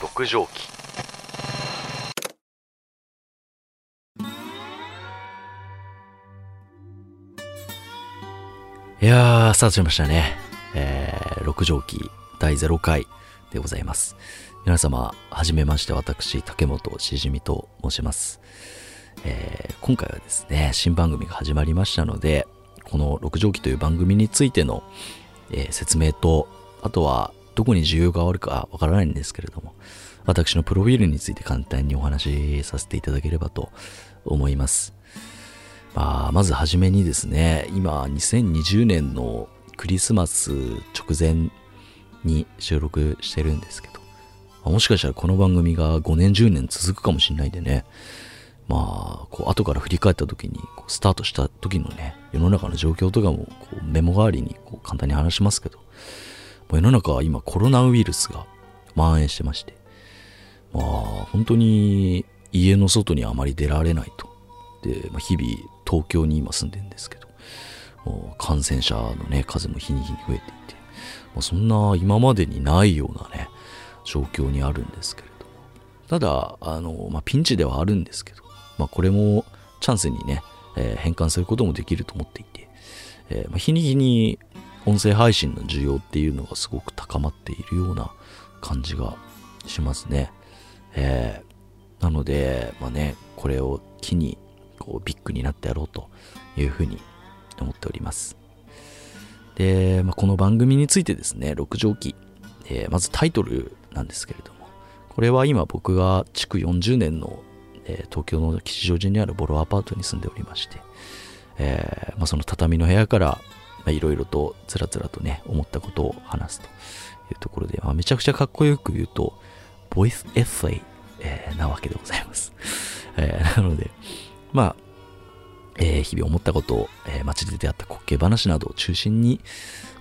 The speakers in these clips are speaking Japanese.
6畳紀。いやー、スタートしましたね。6畳紀第0回でございます。皆様、はじめまして、私、竹本しじみと申します。今回はですね、新番組が始まりましたので、この6畳紀という番組についての、説明と、あとはどこに需要があるかわからないんですけれども、私のプロフィールについて簡単にお話しさせていただければと思います。まずはじめにですね、今2020年のクリスマス直前に収録してるんですけど、もしかしたらこの番組が5年10年続くかもしれないんでね、こう後から振り返った時にこうスタートした時のね、世の中の状況とかもこうメモ代わりにこう簡単に話しますけど、世の中は今コロナウイルスが蔓延してまして、本当に家の外にあまり出られないと。で、日々東京に今住んでるんですけど、もう感染者のね、数も日に日に増えていて、そんな今までにないようなね、状況にあるんですけれども。ただ、ピンチではあるんですけど、これもチャンスにね、変換することもできると思っていて、日に日に音声配信の需要っていうのがすごく高まっているような感じがしますね。なので、これを機にこうビッグになってやろうというふうに思っております。で、この番組についてですね、6畳紀、まずタイトルなんですけれども、これは今僕が築40年の、東京の吉祥寺にあるボロアパートに住んでおりまして、その畳の部屋からいろいろとつらつらとね、思ったことを話すというところで、めちゃくちゃかっこよく言うとボイスエッセイ、なわけでございます、なので日々思ったことを、街で出会った滑稽話などを中心に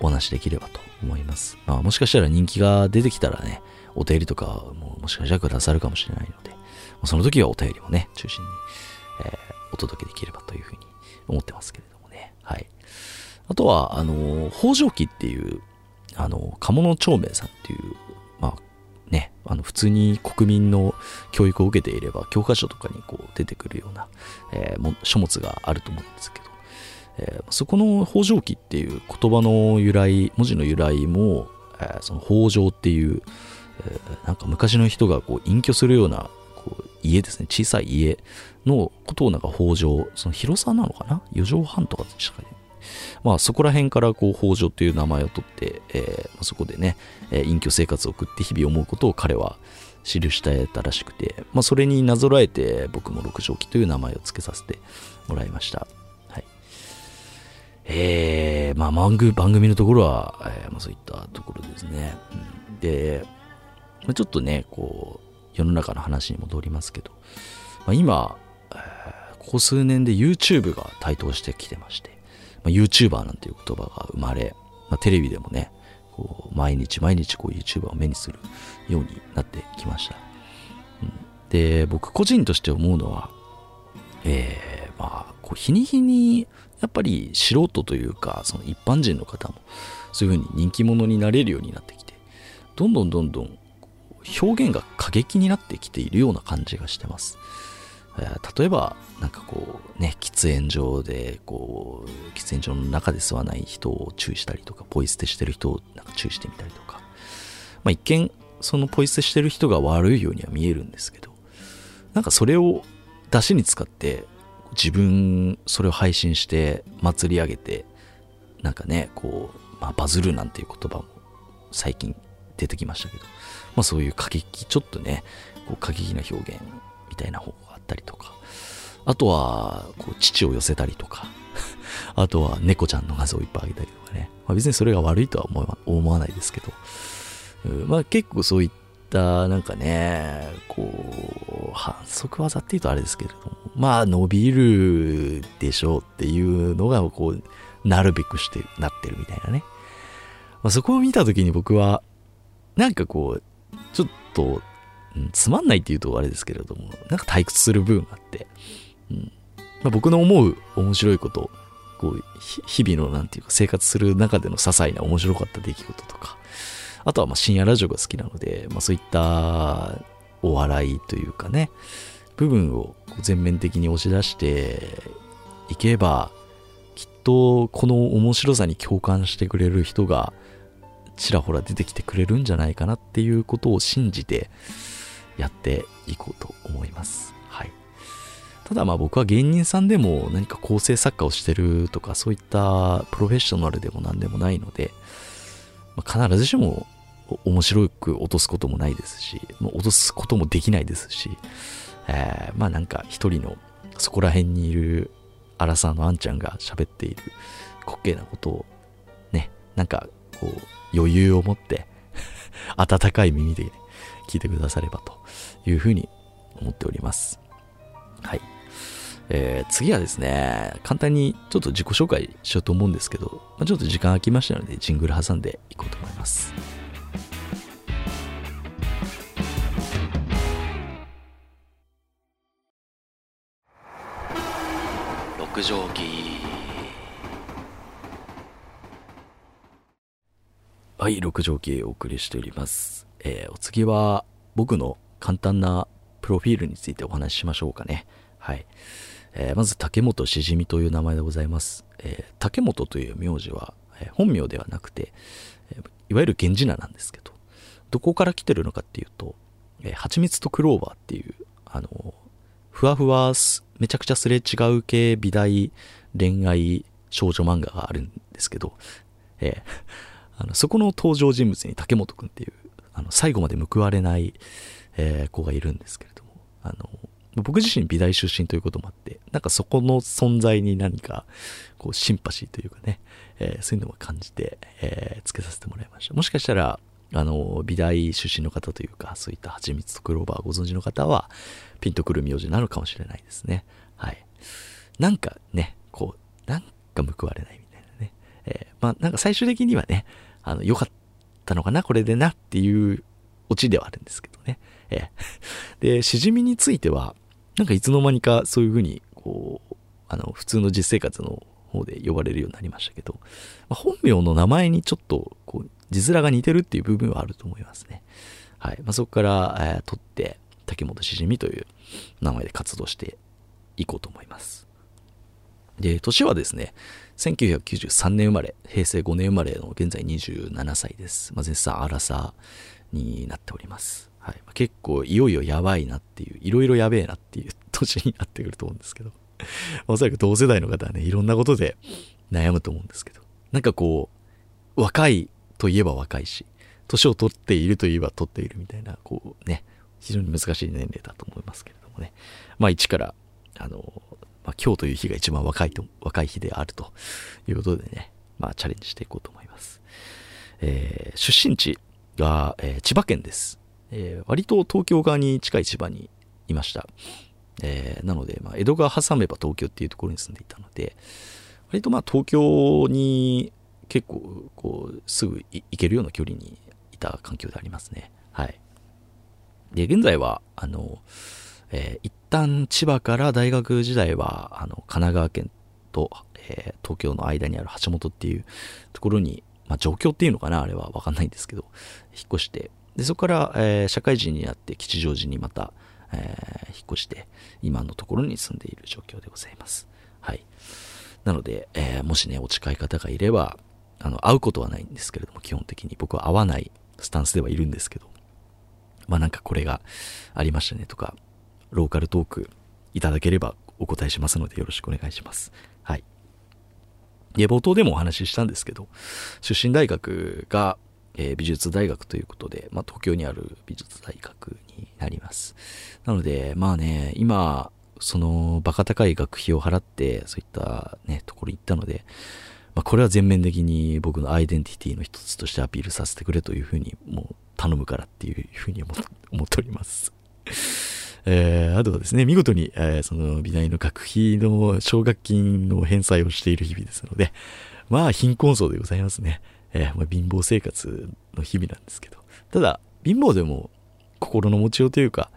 お話しできればと思います。もしかしたら人気が出てきたらね、お便りとかもしかしたらくださるかもしれないので、その時はお便りもね中心に、お届けできればというふうに思ってますけれどもね。はい。あとは、北条記っていう、鴨野長明さんっていう、普通に国民の教育を受けていれば、教科書とかにこう出てくるような、書物があると思うんですけど、そこの北条記っていう言葉の由来、文字の由来も、その北条っていう、なんか昔の人がこう隠居するようなこう家ですね、小さい家のことをなんか北条、その広さなのかな、4畳半とかでしたかね。そこら辺からこう北条という名前を取って、そこでね、隠居生活を送って日々思うことを彼は記してたらしくて、それになぞらえて僕も六畳紀という名前を付けさせてもらいました。はい。番組のところは、そういったところですね。で、ちょっとね、こう世の中の話に戻りますけど、今、ここ数年で YouTube が台頭してきてまして、YouTuber なんていう言葉が生まれ、テレビでもね、こう毎日毎日こう YouTuber を目にするようになってきました。で、僕個人として思うのは、こう日に日にやっぱり素人というか、その一般人の方もそういう風に人気者になれるようになってきて、どんどん表現が過激になってきているような感じがしてます。例えばなんかこうね、喫煙所でこう喫煙所の中で吸わない人を注意したりとか、ポイ捨てしてる人をなんか注意してみたりとか、一見そのポイ捨てしてる人が悪いようには見えるんですけど、なんかそれを出しに使って自分それを配信して祭り上げて、なんかねこう、バズるなんていう言葉も最近出てきましたけど、そういう過激、ちょっとねこう過激な表現みたいな方がたりとか、あとはこう父を寄せたりとかあとは猫ちゃんの画像をいっぱいあげたりとかね、別にそれが悪いとは思わないですけど、結構そういったなんかねこう反則技っていうとあれですけれども、伸びるでしょうっていうのがこうなるべくしてなってるみたいなね、そこを見た時に僕はなんかこうちょっとつまんないっていうとあれですけれども、なんか退屈する部分があって、僕の思う面白いこと、こう日々のなんていうか生活する中での些細な面白かった出来事とか、あとはまあ深夜ラジオが好きなので、まあ、そういったお笑いというかね、部分を全面的に押し出していけば、きっとこの面白さに共感してくれる人がちらほら出てきてくれるんじゃないかなっていうことを信じてやっていこうと思います。はい。ただまあ僕は芸人さんでも何か構成作家をしてるとかそういったプロフェッショナルでも何でもないので、まあ、必ずしも面白く落とすこともないですし、落とすこともできないですし、まあなんか一人のそこら辺にいるアラサーのあんちゃんが喋っている滑稽なことをね、なんかこう余裕を持って温かい耳で、ね、聞いてくださればというふうに思っております。はい。次はですね、簡単にちょっと自己紹介しようと思うんですけど、まあ、ちょっと時間空きましたのでジングル挟んでいこうと思います。六畳紀。はい、六畳紀お送りしております。お次は僕の簡単なプロフィールについてお話ししましょうかね。はい。まず竹本しじみという名前でございます。竹本という名字は本名ではなくて、いわゆる源氏名なんですけど、どこから来てるのかっていうと、蜂蜜とクローバーっていうふわふわめちゃくちゃすれ違う系美大恋愛少女漫画があるんですけど、そこの登場人物に竹本くんっていう最後まで報われない、子がいるんですけれども、僕自身美大出身ということもあって、なんかそこの存在に何かこうシンパシーというかね、そういうのも感じて、つけさせてもらいました。もしかしたら美大出身の方というか、そういった蜂蜜とクローバーご存知の方はピンとくる名字なのかもしれないですね。はい。なんかね、こうなんか報われないみたいなね、まあなんか最終的にはね、良かったのかなこれでなっていうオチではあるんですけどね。でしじみについてはなんかいつの間にかそういう風にこう普通の実生活の方で呼ばれるようになりましたけど、まあ、本名の名前にちょっとこう字面が似てるっていう部分はあると思いますね。はい。まあ、そこから、取って竹本しじみという名前で活動していこうと思います。で、年はですね、1993年生まれ、平成5年生まれの現在27歳です。まあ、絶賛アラサーになっております。はい。まあ、結構いよいよやばいなっていう、いろいろやべえなっていう年になってくると思うんですけど、おそらく同世代の方はね、いろんなことで悩むと思うんですけど、なんかこう、若いといえば若いし、年を取っているといえば取っているみたいな、こうね、非常に難しい年齢だと思いますけれどもね。まあ一から、まあ、今日という日が一番若い日であるということでね、まあチャレンジしていこうと思います。出身地が、千葉県です。割と東京側に近い千葉にいました。なので、まあ、江戸川挟めば東京っていうところに住んでいたので、割とまあ東京に結構こうすぐ行けるような距離にいた環境でありますね。はい。で現在は一旦千葉から大学時代は神奈川県と、東京の間にある橋本っていうところに、まあ、上京っていうのかな、あれは分かんないんですけど、引っ越して、でそこから、社会人になって吉祥寺にまた、引っ越して今のところに住んでいる状況でございます。はい。なので、もしねお近い方がいれば会うことはないんですけれども、基本的に僕は会わないスタンスではいるんですけど、まあなんかこれがありましたねとか、ローカルトークいただければお答えしますのでよろしくお願いします。はい。で、冒頭でもお話ししたんですけど、出身大学が、美術大学ということで、まあ東京にある美術大学になります。なので、まあね、今、そのバカ高い学費を払って、そういったね、ところに行ったので、まあこれは全面的に僕のアイデンティティの一つとしてアピールさせてくれというふうに、もう頼むからっていうふうに思っております。あとはですね、見事に、その美大の学費の奨学金の返済をしている日々ですので、まあ貧困層でございますね。まあ、貧乏生活の日々なんですけど、ただ貧乏でも心の持ちようというか、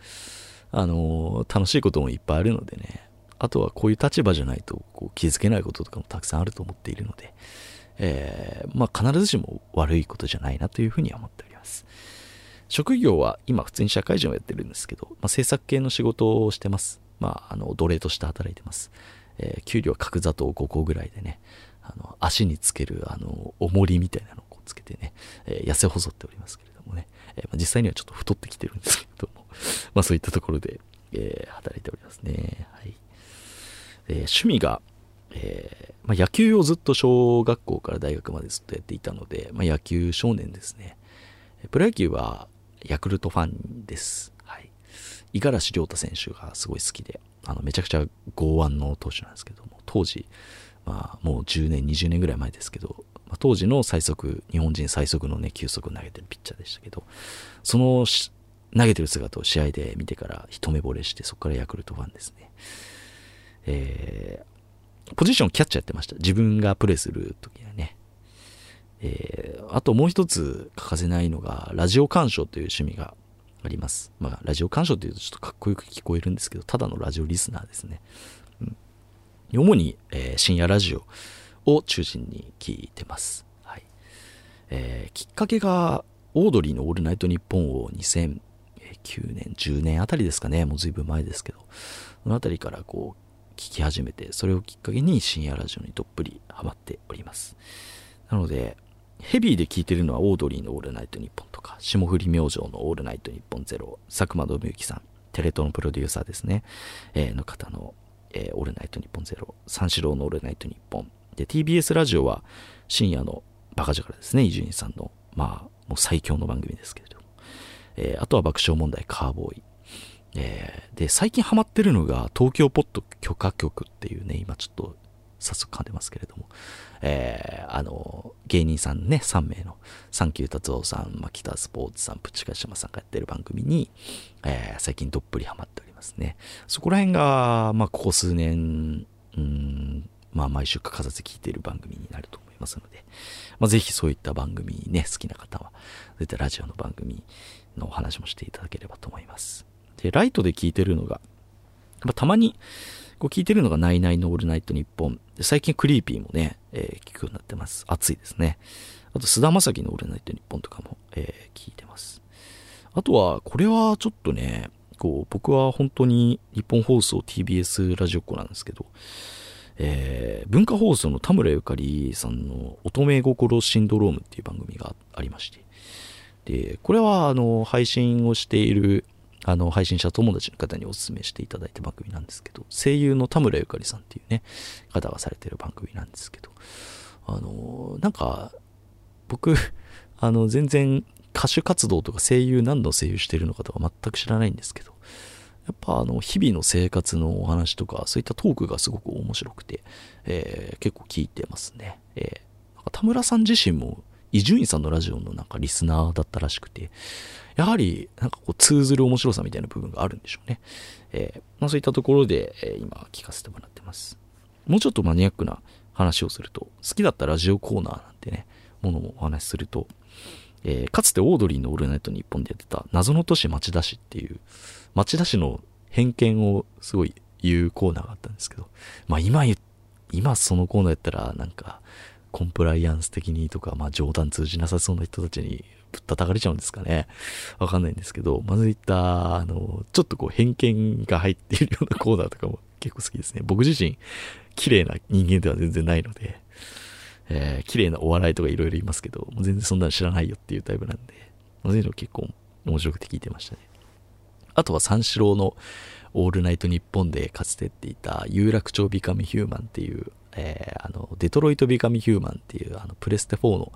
楽しいこともいっぱいあるのでね、あとはこういう立場じゃないとこう気づけないこととかもたくさんあると思っているので、まあ必ずしも悪いことじゃないなというふうには思っております。ます。職業は今普通に社会人をやってるんですけど、制作系の仕事をしてます。奴隷として働いてます。給料は角砂糖5個ぐらいでね、足につける重りみたいなのをつけてね、痩せ細っておりますけれどもね、実際にはちょっと太ってきてるんですけども、そういったところで、働いておりますね。はい。趣味が、野球をずっと小学校から大学までずっとやっていたので、野球少年ですね。プロ野球はヤクルトファンです。はい。五十嵐亮太選手がすごい好きで、めちゃくちゃ剛腕の投手なんですけども、当時、もう10年、20年ぐらい前ですけど、当時の日本人最速のね、球速を投げてるピッチャーでしたけど、その投げてる姿を試合で見てから一目惚れして、そこからヤクルトファンですね。ポジションキャッチャーやってました。自分がプレーするときはね。あともう一つ欠かせないのが、ラジオ鑑賞という趣味があります。ラジオ鑑賞というとちょっとかっこよく聞こえるんですけど、ただのラジオリスナーですね。うん、主に、深夜ラジオを中心に聞いてます。はい。きっかけが、オードリーのオールナイトニッポンを2009年、10年あたりですかね。もう随分前ですけど、そのあたりからこう、聞き始めて、それをきっかけに深夜ラジオにどっぷりハマっております。なので、ヘビーで聞いてるのはオードリーのオールナイトニッポンとか、霜降り明星のオールナイトニッポンゼロ、佐久間宣行さん、テレ東のプロデューサーですね、の方の、オールナイトニッポンゼロ、三四郎のオールナイトニッポンで、 TBS ラジオは深夜のバカ力ですね、伊集院さんのもう最強の番組ですけれども、あとは爆笑問題カーボーイ、で最近ハマってるのが東京ポッド許可局っていうね、今ちょっと早速噛んでますけれども、芸人さんね、3名の、サンキュー達夫さん、牧田スポーツさん、プチカシマさんがやってる番組に、最近どっぷりハマっておりますね。そこら辺が、ここ数年、毎週欠かさず聞いている番組になると思いますので、ぜひそういった番組ね、好きな方は、そういったラジオの番組のお話もしていただければと思います。で、ライトで聞いてるのが、たまに、聞いてるのがナイナイのオールナイトニッポン。最近クリーピーもね、聞くようになってます。熱いですね。あと菅田将暉のオールナイトニッポンとかも、聞いてます。あとは、これはちょっとね、僕は本当に日本放送 TBS ラジオっ子なんですけど、文化放送の田村ゆかりさんの乙女心シンドロームっていう番組がありまして、で、これは配信をしている配信者友達の方にお勧めしていただいた番組なんですけど、声優の田村ゆかりさんっていうね、方がされてる番組なんですけど、なんか、僕、全然歌手活動とか何の声優してるのかとか全く知らないんですけど、やっぱ日々の生活のお話とか、そういったトークがすごく面白くて、結構聞いてますね。田村さん自身も、伊集院さんのラジオのなんかリスナーだったらしくて、やはりなんか通ずる面白さみたいな部分があるんでしょうね。そういったところで、今聞かせてもらってます。もうちょっとマニアックな話をすると、好きだったラジオコーナーなんてね、ものもお話しすると、かつてオードリーのオールナイトニッポンでやってた謎の都市町田市っていう、町田市の偏見をすごい言うコーナーがあったんですけど、今そのコーナーやったらなんか、コンプライアンス的にとか、冗談通じなさそうな人たちにぶったたかれちゃうんですかね。わかんないんですけど、そういった、ちょっと偏見が入っているようなコーナーとかも結構好きですね。僕自身、綺麗な人間では全然ないので、綺麗なお笑いとかいろいろいますけど、もう全然そんなの知らないよっていうタイプなんで、そういうの結構面白くて聞いてましたね。あとは三四郎のオールナイトニッポンでかつてやっていた有楽町ビカミヒューマンっていう、デトロイトビカミヒューマンっていうプレステ4の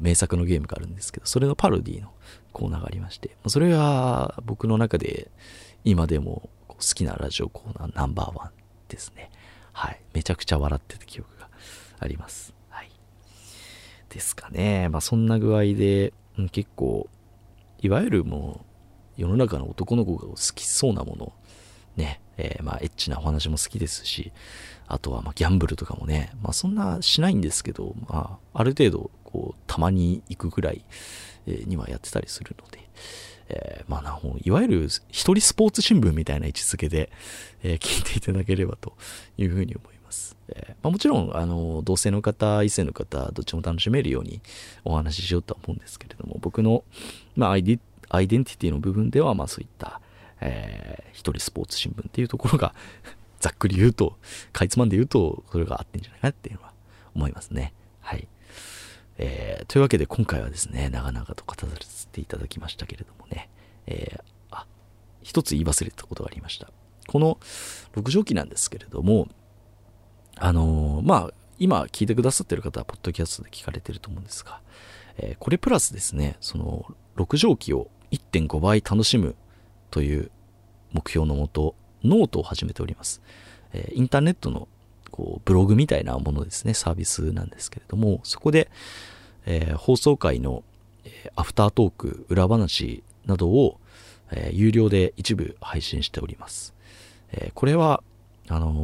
名作のゲームがあるんですけど、それのパロディのコーナーがありまして、それが僕の中で今でも好きなラジオコーナーナンバー1ですね。はい。めちゃくちゃ笑ってた記憶があります。はい。ですかね。そんな具合で、結構いわゆるもう世の中の男の子が好きそうなものね、エッチなお話も好きですし、あとはギャンブルとかもね、そんなしないんですけど、ある程度たまに行くぐらいにはやってたりするので、いわゆる一人スポーツ新聞みたいな位置づけで、聞いていただければというふうに思います。ます。もちろん同性の方異性の方どっちも楽しめるようにお話ししようとは思うんですけれども、僕の、アイデンティティの部分では、そういった、一人スポーツ新聞っていうところがざっくり言うと、かいつまんで言うとそれが合ってんじゃないかなっていうのは思いますね。はい。というわけで今回はですね、長々と語らせていただきましたけれどもね、一つ言い忘れたことがありました。この6畳記なんですけれども、今聞いてくださってる方はポッドキャストで聞かれてると思うんですが、これプラスですね、その6畳記を 1.5 倍楽しむという目標のもと、ノートを始めております。インターネットのブログみたいなものですね、サービスなんですけれども、そこで、放送回のアフタートーク、裏話などを、有料で一部配信しております。これは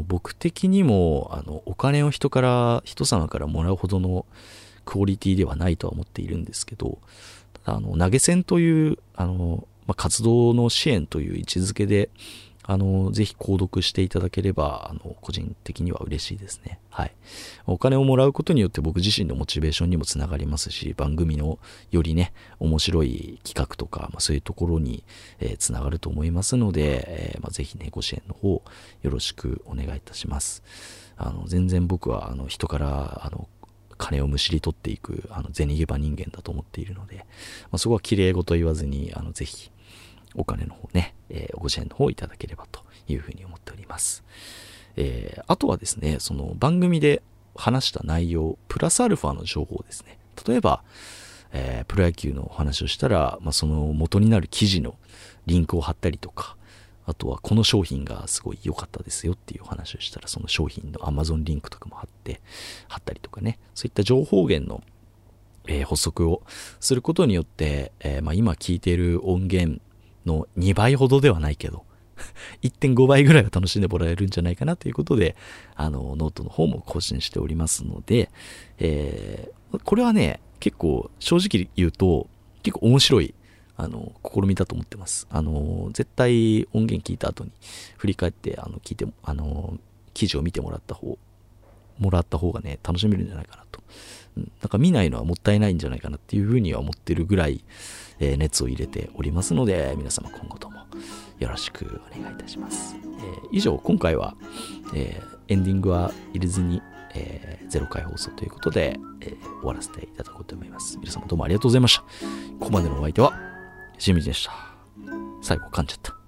僕的にもお金を人様からもらうほどのクオリティではないとは思っているんですけど、ただ投げ銭という活動の支援という位置づけでぜひ購読していただければ個人的には嬉しいですね。はい。お金をもらうことによって僕自身のモチベーションにもつながりますし、番組のよりね面白い企画とか、そういうところに、つながると思いますので、ぜひねご支援の方よろしくお願いいたします。全然僕は人から金をむしり取っていく銭ゲバ人間だと思っているので、そこは綺麗事言わずにぜひお金の方ね、ご支援の方いただければというふうに思っております。あとはですね、その番組で話した内容、プラスアルファの情報ですね。例えば、プロ野球のお話をしたら、その元になる記事のリンクを貼ったりとか、あとはこの商品がすごい良かったですよっていうお話をしたら、その商品の Amazon リンクとかも貼ったりとかね、そういった情報源の、補足をすることによって、今聞いている音源、の2倍ほどではないけど 1.5 倍ぐらいは楽しんでもらえるんじゃないかなということでノートの方も更新しておりますので、これはね結構正直言うと結構面白い試みだと思ってます。絶対音源聞いた後に振り返って聞いて記事を見てもらった方がね楽しめるんじゃないかなと、なんか見ないのはもったいないんじゃないかなっていうふうには思ってるぐらい、熱を入れておりますので、皆様今後ともよろしくお願いいたします。以上今回は、エンディングは入れずに、0回放送ということで、終わらせていただこうと思います。皆様どうもありがとうございました。ここまでのお相手はしみじでした。最後噛んじゃった。